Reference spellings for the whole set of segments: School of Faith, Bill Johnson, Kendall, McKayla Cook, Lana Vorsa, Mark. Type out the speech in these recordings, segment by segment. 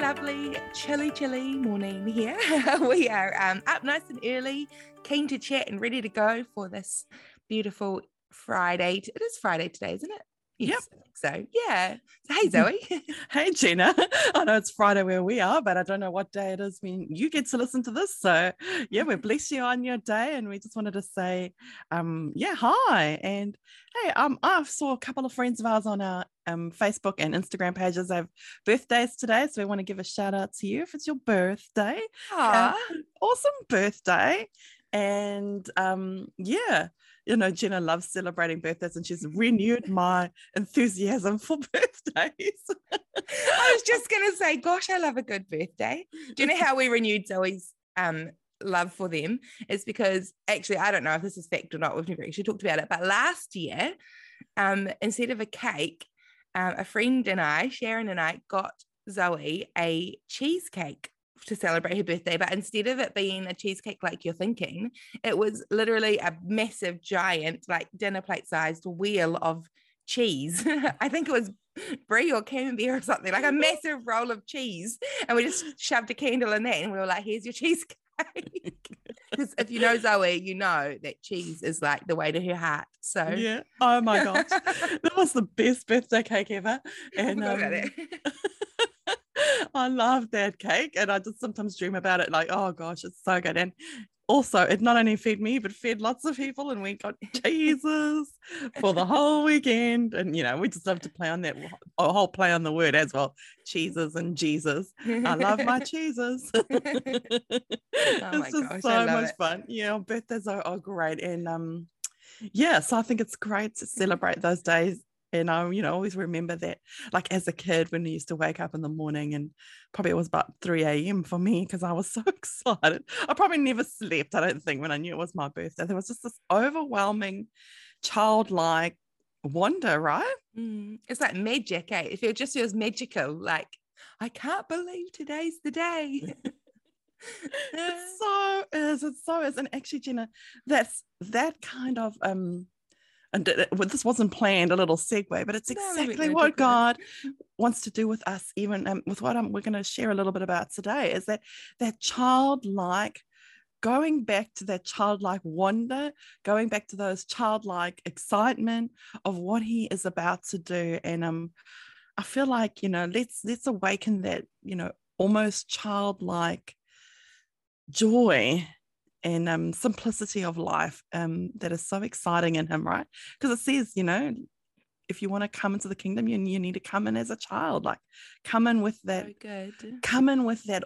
lovely chilly morning here. We are up nice and early, keen to chat and ready to go for this beautiful Friday. It is Friday today, isn't it? Yes, yep. I think so. Yeah. So, hey, Zoe. Hey, Gina. I know it's Friday where we are, but I don't know what day it is when you get to listen to this. So, yeah, we bless you on your day. And we just wanted to say, hi. And, hey, I saw a couple of friends of ours on our Facebook and Instagram pages have birthdays today. So, we want to give a shout out to you if it's your birthday. Awesome birthday. And, yeah. You know, Gina loves celebrating birthdays, and she's renewed my enthusiasm for birthdays. I was just going to say, gosh, I love a good birthday. Do you know how we renewed Zoe's love for them? It's because, actually, I don't know if this is fact or not. We've never actually talked about it. But last year, instead of a cake, a friend and I, Sharon and I, got Zoe a cheesecake to celebrate her birthday, but instead of it being a cheesecake like you're thinking, it was literally a massive, giant, like dinner plate sized wheel of cheese. I think it was brie or camembert or something, like a massive roll of cheese, and we just shoved a candle in that and we were like, here's your cheesecake. Because if you know Zoe, you know that cheese is like the way to her heart. So yeah, oh my gosh, that was the best birthday cake ever. And I love that cake, and I just sometimes dream about it, like, oh gosh, it's so good. And also, it not only fed me, but fed lots of people, and we got cheeses for the whole weekend. And, you know, we just love to play on that, a whole play on the word as well. Cheeses and Jesus. I love my cheeses. Oh it's just gosh, so much fun. You know, birthdays are great. And, yeah, so I think it's great to celebrate those days. And I, you know, always remember that, like as a kid, when I used to wake up in the morning, and probably it was about 3 a.m. for me because I was so excited. I probably never slept, I don't think, when I knew it was my birthday. There was just this overwhelming childlike wonder, right? Mm. It's like magic, eh? It just feels magical. Like, I can't believe today's the day. It so is. And actually, Gina, that's that kind of and this wasn't planned, a little segue, but it's exactly what God wants to do with us, even with what we're going to share a little bit about today, is that childlike, going back to that childlike wonder, going back to those childlike excitement of what he is about to do. And I feel like, you know, let's awaken that, you know, almost childlike joy and simplicity of life that is so exciting in him, right? Because it says, you know, if you want to come into the kingdom, you need to come in as a child, like come in with that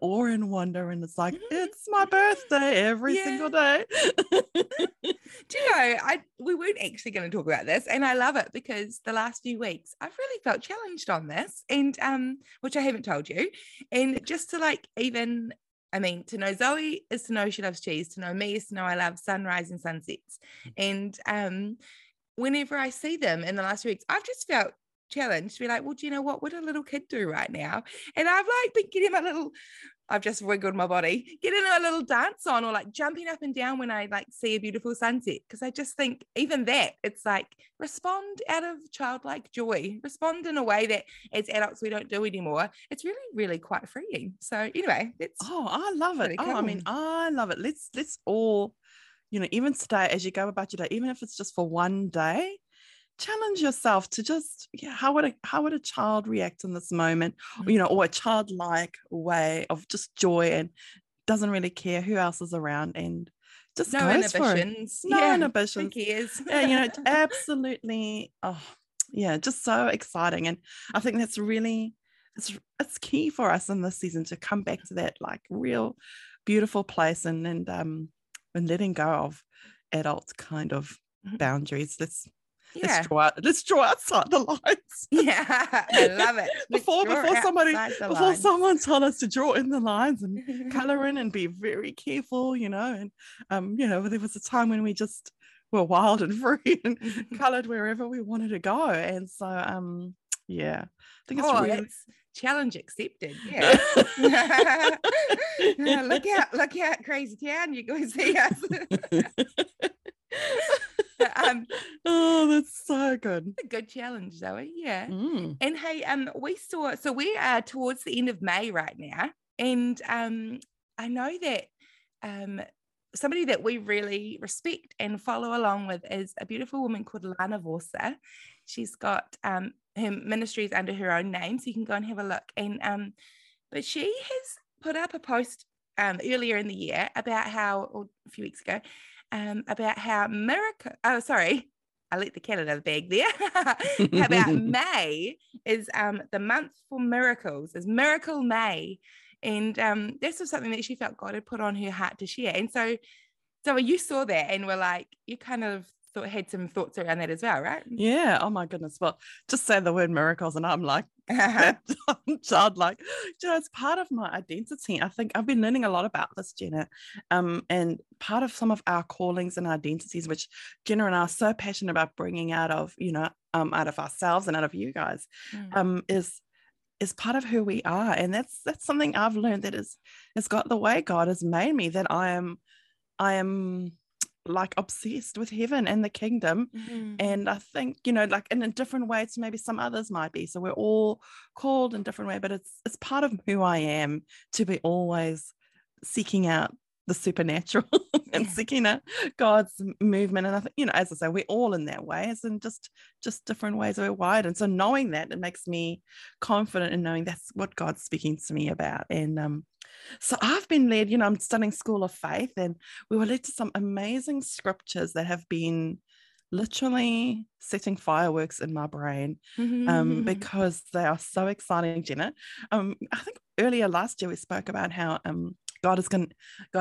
awe and wonder. And it's like, it's my birthday every single day. Do you know, we weren't actually going to talk about this, and I love it because the last few weeks I've really felt challenged on this, and which I haven't told you. And just to like, even I mean, to know Zoe is to know she loves cheese. To know me is to know I love sunrise and sunsets. And whenever I see them in the last few weeks, I've just felt challenged to be like, well, do you know what would a little kid do right now? And I've like been getting my little, I've just wiggled my body, getting a little dance on, or like jumping up and down when I like see a beautiful sunset. Because I just think even that, it's like respond out of childlike joy, respond in a way that as adults we don't do anymore. It's really, really quite freeing. So anyway, I love it. Cool. I mean, I love it. Let's all, you know, even today, as you go about your day, even if it's just for one day, challenge yourself to just, how would a child react in this moment, you know, or a childlike way of just joy, and doesn't really care who else is around, and just no goes inhibitions. No inhibitions. Who cares? Yeah, you know, absolutely. Oh, yeah, just so exciting. And I think that's really it's key for us in this season to come back to that like real beautiful place and letting go of adult kind of boundaries. Let's draw outside the lines. Yeah, I love it. Before someone told us to draw in the lines and color in and be very careful, you know. And you know, there was a time when we just were wild and free and colored wherever we wanted to go. And so, yeah, I think it's really challenge accepted. Yeah. Look out, crazy town! You guys see us. fun. Oh, that's so good. It's a good challenge, Zoe. Yeah. Mm. And hey, so we are towards the end of May right now. And I know that somebody that we really respect and follow along with is a beautiful woman called Lana Vorsa. She's got her ministry is under her own name, so you can go and have a look. And but she has put up a post earlier in the year about how, or a few weeks ago, about how miracle. Oh, sorry, I let the cat out of the bag there. About May is the month for miracles. Is Miracle May. And this was something that she felt God had put on her heart to share. And so you saw that and were like, you kind of thought, had some thoughts around that as well, right? Yeah. Oh my goodness. Well, just say the word miracles and I'm like, childlike. You know, it's part of my identity. I think I've been learning a lot about this, Jenna, and part of some of our callings and identities, which Jenna and I are so passionate about bringing out of, you know, out of ourselves and out of you guys, is part of who we are. And that's something I've learned that it's got the way God has made me, that I am like obsessed with heaven and the kingdom. Mm-hmm. And I think, you know, like in a different way to maybe some others might be. So we're all called in different way, but it's part of who I am to be always seeking out the supernatural and seeking out God's movement. And I think, you know, as I say, we're all in that way. It's in just different ways we're wired. And so knowing that, it makes me confident in knowing that's what God's speaking to me about. And so I've been led, you know, I'm studying School of Faith, and we were led to some amazing scriptures that have been literally setting fireworks in my brain, because they are so exciting, Jenna. I think earlier last year we spoke about how God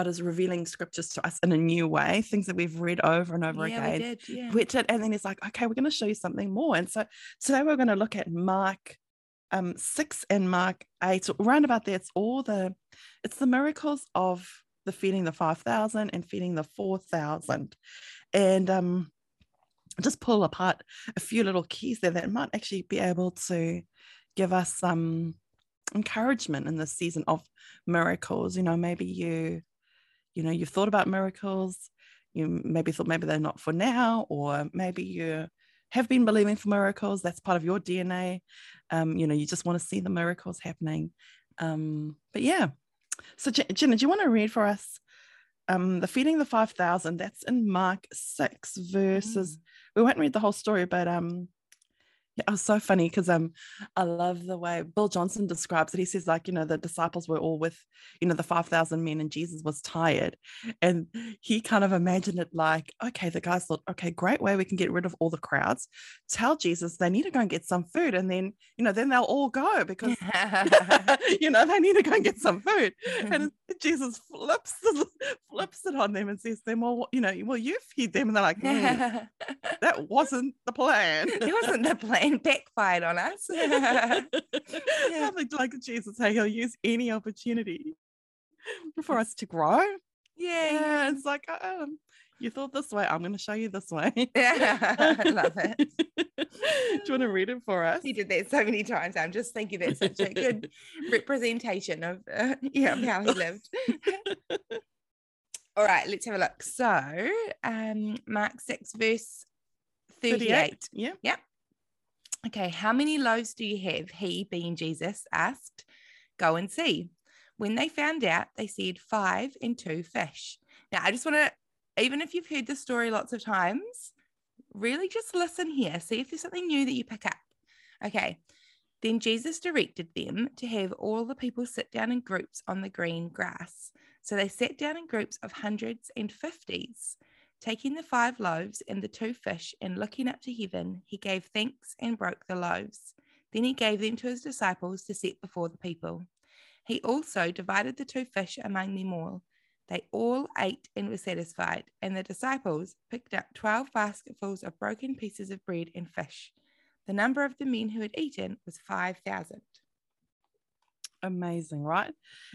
is revealing scriptures to us in a new way, things that we've read over and over again. And then it's like, okay, we're going to show you something more. And so today we're going to look at Mark 6 and Mark 8, round about there. It's the miracles of the feeding the 5,000 and feeding the 4,000. And just pull apart a few little keys there that might actually be able to give us some encouragement in this season of miracles. You know, maybe you know you've thought about miracles, you maybe thought maybe they're not for now, or maybe you have been believing for miracles. That's part of your DNA. You know, you just want to see the miracles happening. But yeah, so Jenna, do you want to read for us the feeding the 5,000? That's in Mark 6 verses. We won't read the whole story, but it was so funny because I love the way Bill Johnson describes it. He says, like, you know, the disciples were all with, you know, the 5,000 men, and Jesus was tired. And he kind of imagined it like, okay, the guys thought, okay, great way we can get rid of all the crowds. Tell Jesus they need to go and get some food. And then, you know, then they'll all go because, you know, they need to go and get some food. And Jesus flips it on them and says to them, well, you know, well, you feed them. And they're like, that wasn't the plan. It wasn't the plan. And backfired on us. I think, like Jesus, hey, he'll use any opportunity for us to grow. Yeah. It's like, oh, you thought this way, I'm going to show you this way. Yeah, I love it. Do you want to read it for us? He did that so many times. I'm just thinking that's such a good representation of how he lived. All right, let's have a look. So Mark 6 verse 38. Yeah. Yep. Okay, how many loaves do you have? He, being Jesus, asked, go and see. When they found out, they said 5 and 2 fish. Now, I just want to, even if you've heard this story lots of times, really just listen here. See if there's something new that you pick up. Okay, then Jesus directed them to have all the people sit down in groups on the green grass. So they sat down in groups of hundreds and fifties. Taking the 5 loaves and the 2 fish and looking up to heaven, he gave thanks and broke the loaves. Then he gave them to his disciples to set before the people. He also divided the 2 fish among them all. They all ate and were satisfied, and the disciples picked up 12 basketfuls of broken pieces of bread and fish. The number of the men who had eaten was 5,000. Amazing, right?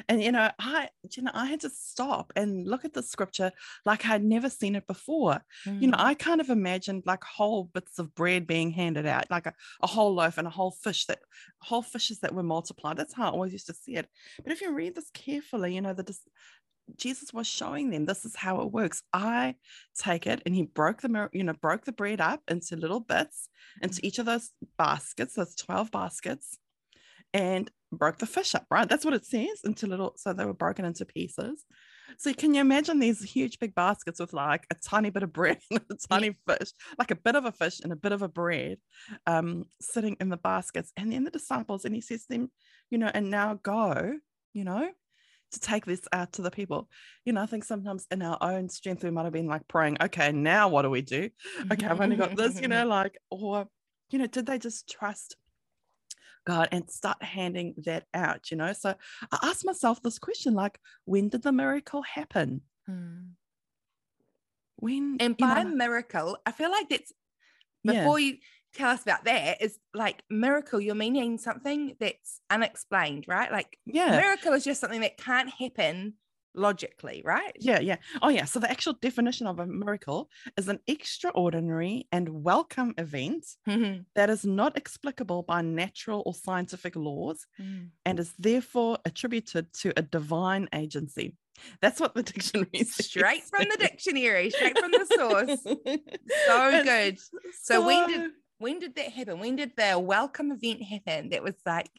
And you know, I had to stop and look at the scripture like I'd never seen it before. You know, I kind of imagined like whole bits of bread being handed out, like a whole loaf and a whole fish, that whole fishes that were multiplied. That's how I always used to see it. But if you read this carefully, you know, Jesus was showing them, this is how it works. I take it, and he broke the bread up into little bits, into each of those baskets, those 12 baskets, and broke the fish up, right? That's what it says, so they were broken into pieces. So can you imagine these huge big baskets with like a tiny bit of bread and a tiny fish, like a bit of a fish and a bit of a bread, sitting in the baskets. And then the disciples, and he says to them, and now go, to take this out to the people. I think sometimes in our own strength, we might've been like praying, okay, now what do we do? Okay, I've only got this, did they just trust God and start handing that out, So I asked myself this question, like, when did the miracle happen? When? And by miracle, I feel like that's, before you tell us about that, is like miracle, you're meaning something that's unexplained, right? Like miracle is just something that can't happen logically, right? So the actual definition of a miracle is an extraordinary and welcome event that is not explicable by natural or scientific laws and is therefore attributed to a divine agency. That's what the dictionary says. Straight from the dictionary, straight from the source. So good. So when did that happen? When did the welcome event happen? That was like,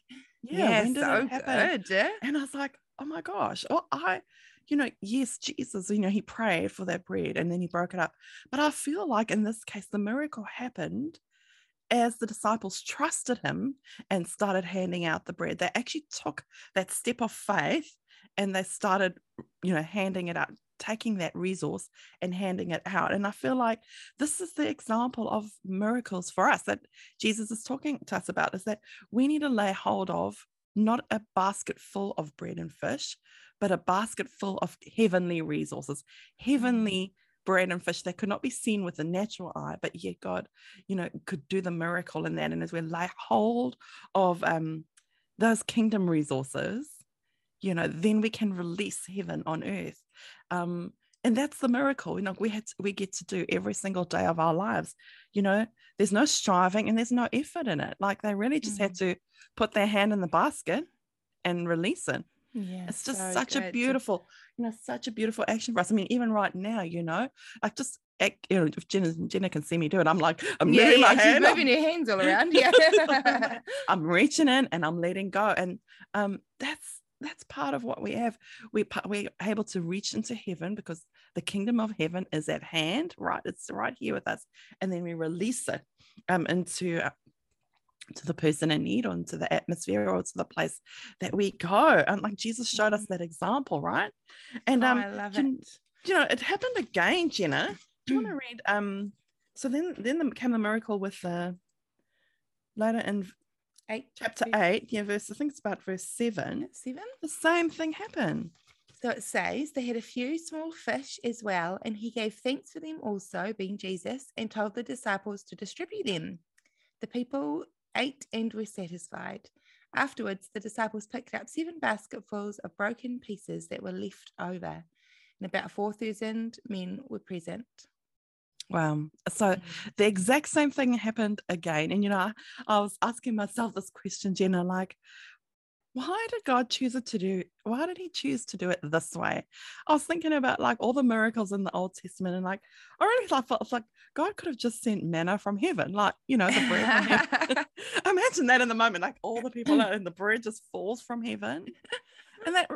when did it happen? Good. And I was like, oh my gosh. Well, yes, Jesus, he prayed for that bread and then he broke it up. But I feel like in this case, the miracle happened as the disciples trusted him and started handing out the bread. They actually took that step of faith and they started, handing it out, taking that resource and handing it out. And I feel like this is the example of miracles for us that Jesus is talking to us about, is that we need to lay hold of not a basket full of bread and fish, but a basket full of heavenly resources, heavenly bread and fish that could not be seen with the natural eye, but yet God, could do the miracle in that. And as we lay hold of those kingdom resources, then we can release heaven on earth. And that's the miracle, we get to do every single day of our lives. There's no striving and there's no effort in it. Like they really just had to put their hand in the basket and release it. Yeah, it's just a beautiful, such a beautiful action for us. I mean, even right now, like just, if Jenna can see me do it, I'm like, I'm moving my hand. She's moving her hands all around. Yeah, I'm reaching in and I'm letting go. And that's part of what we have. We're able to reach into heaven because the kingdom of heaven is at hand, right? It's right here with us. And then we release it to the person in need, or into the atmosphere, or to the place that we go. And like Jesus showed us that example, right? And I love it. It happened again, Jenna. Do you want to read? So then came the miracle with later in chapter 8, verse, I think it's about verse 7. The same thing happened. So it says, they had a few small fish as well, and he gave thanks for them also, being Jesus, and told the disciples to distribute them. The people ate and were satisfied. Afterwards, the disciples picked up 7 basketfuls of broken pieces that were left over, and about 4,000 men were present. Wow. So the exact same thing happened again. And, I was asking myself this question, Jenna, like, why did God choose it to do? Why did he choose to do it this way? I was thinking about like all the miracles in the Old Testament, and like, I really felt like God could have just sent manna from heaven, like, the bread from heaven. Imagine that in the moment, like all the people and the bread just falls from heaven. And that,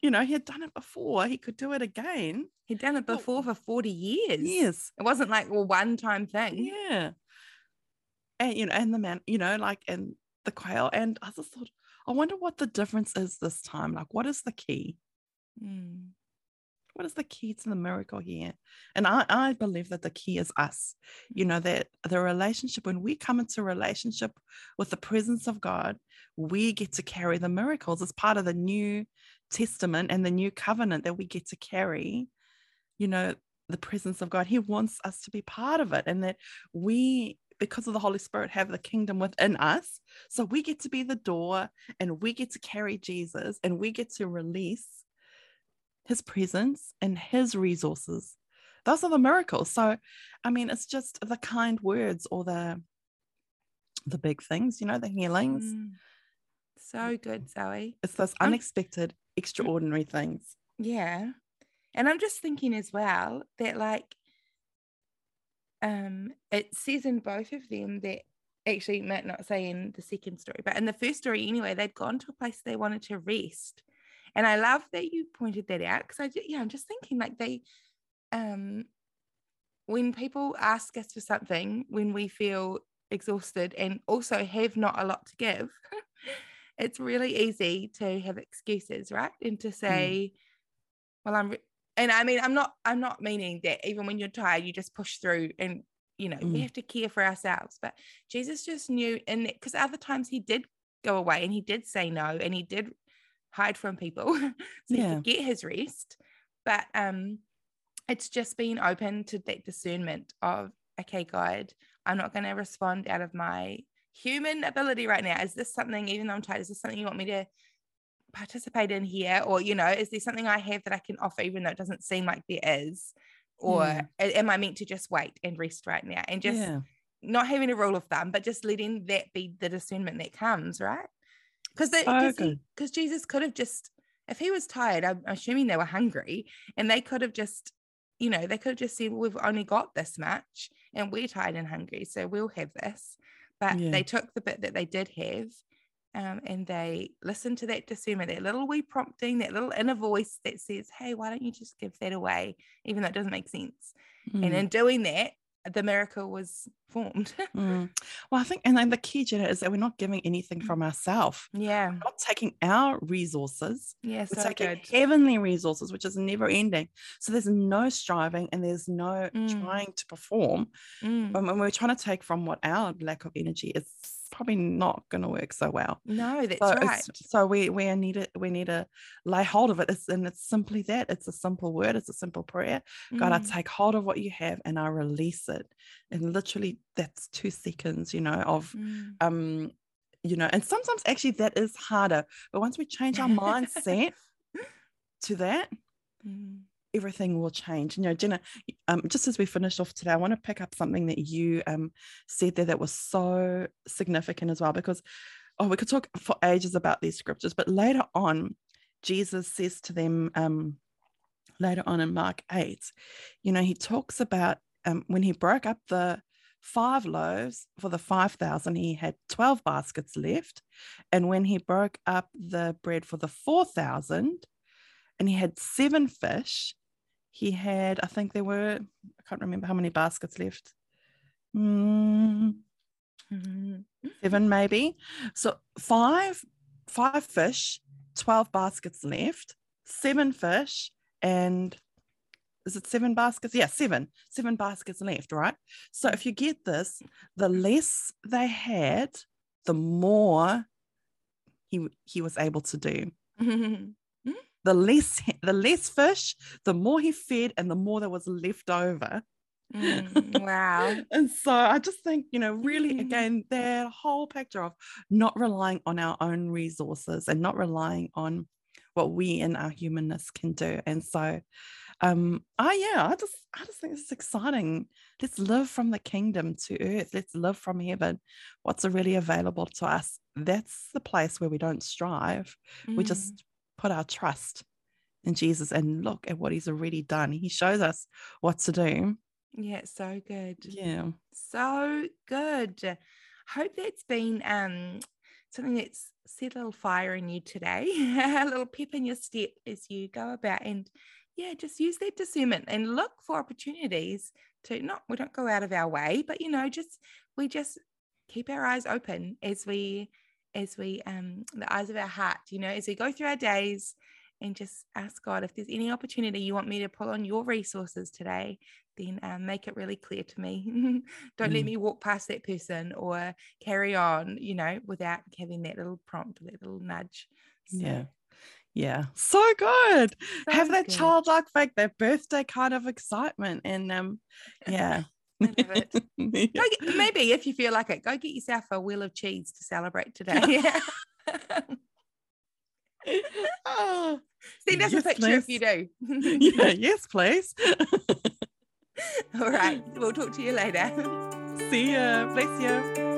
he had done it before. He could do it again. He'd done it before for 40 years. Yes. It wasn't like a one-time thing. Yeah. And, and the man, and the quail. And I just thought, I wonder what the difference is this time. Like, what is the key? What is the key to the miracle here? And I believe that the key is us. That the relationship, when we come into relationship with the presence of God, we get to carry the miracles. It's part of the New Testament and the New Covenant that we get to carry, the presence of God. He wants us to be part of it, and that we, because of the Holy Spirit, have the kingdom within us. So we get to be the door, and we get to carry Jesus, and we get to release his presence and his resources. Those are the miracles. So, I mean, it's just the kind words or the big things, the healings. So good, Zoe. It's those unexpected, extraordinary things. Yeah. And I'm just thinking as well that, like, it says in both of them that, actually it might not say in the second story, but in the first story anyway, they'd gone to a place they wanted to rest. And I love that you pointed that out, because I'm just thinking, like, they, when people ask us for something, when we feel exhausted and also have not a lot to give, it's really easy to have excuses, right? And to say, well, and I mean, I'm not meaning that even when you're tired, you just push through, and, you know, we have to care for ourselves. But Jesus just knew, and because other times he did go away and he did say no, and he did hide from people so he could get his rest. But it's just being open to that discernment of, okay, God, I'm not going to respond out of my human ability right now. Is this something, even though I'm tired, is this something you want me to participate in here? Or, you know, is there something I have that I can offer, even though it doesn't seem like there is? Or am I meant to just wait and rest right now? And just not having a rule of thumb, but just letting that be the discernment that comes, right? Because Jesus could have just, if he was tired, I'm assuming they were hungry, and they could have just, you know, they could have just said, well, we've only got this much and we're tired and hungry, so we'll have this. But they took the bit that they did have, and they listened to that discernment, that little wee prompting, that little inner voice that says, hey, why don't you just give that away, even though it doesn't make sense. And in doing that, the miracle was formed. Well, I think, and then the key, Jenna, is that we're not giving anything from ourselves. Yeah. We're not taking our resources. Yes. Yeah, we're taking heavenly resources, which is never ending. So there's no striving and there's no trying to perform. And when we're trying to take from what our lack of energy is, probably not going to work so well. No, that's right. So we need to lay hold of it. It's simply that. It's a simple word. It's a simple prayer. God, I take hold of what you have and I release it. And literally that's 2 seconds, you know, of, you know, and sometimes actually that is harder. But once we change our mindset to that, everything will change. You know, Jenna, just as we finish off today, I want to pick up something that you said there that was so significant as well, because we could talk for ages about these scriptures, but later on, Jesus says to them, later on in Mark 8, you know, he talks about when he broke up the 5 loaves for the 5,000, he had 12 baskets left. And when he broke up the bread for the 4,000, and he had 7 fish, he had, I think there were, I can't remember how many baskets left. 7 maybe. So 5 fish, 12 baskets left, 7 fish, and is it 7 baskets? Yeah, 7 baskets left, right? So if you get this, the less they had, the more he was able to do. The less fish, the more he fed and the more there was left over. Wow. And so I just think, you know, really, again, that whole picture of not relying on our own resources and not relying on what we in our humanness can do. And so, I just think this is exciting. Let's live from the kingdom to earth. Let's live from heaven. What's really available to us? That's the place where we don't strive. We just put our trust in Jesus and look at what he's already done. He shows us what to do. Yeah, so good. Yeah, so good. Hope that's been something that's set a little fire in you today, a little pep in your step as you go about, and just use that discernment and look for opportunities to we don't go out of our way, but, you know, we just keep our eyes open as we the eyes of our heart, you know, as we go through our days, and just ask God, if there's any opportunity you want me to pull on your resources today, then make it really clear to me. Don't let me walk past that person or carry on, you know, without having that little prompt, that little nudge. So, yeah. So good. So have that good childlike faith, that birthday kind of excitement. And I love it. Maybe if you feel like it, go get yourself a wheel of cheese to celebrate today. Send us a picture if you do. Yes, please. All right, we'll talk to you later. See ya. Bless you.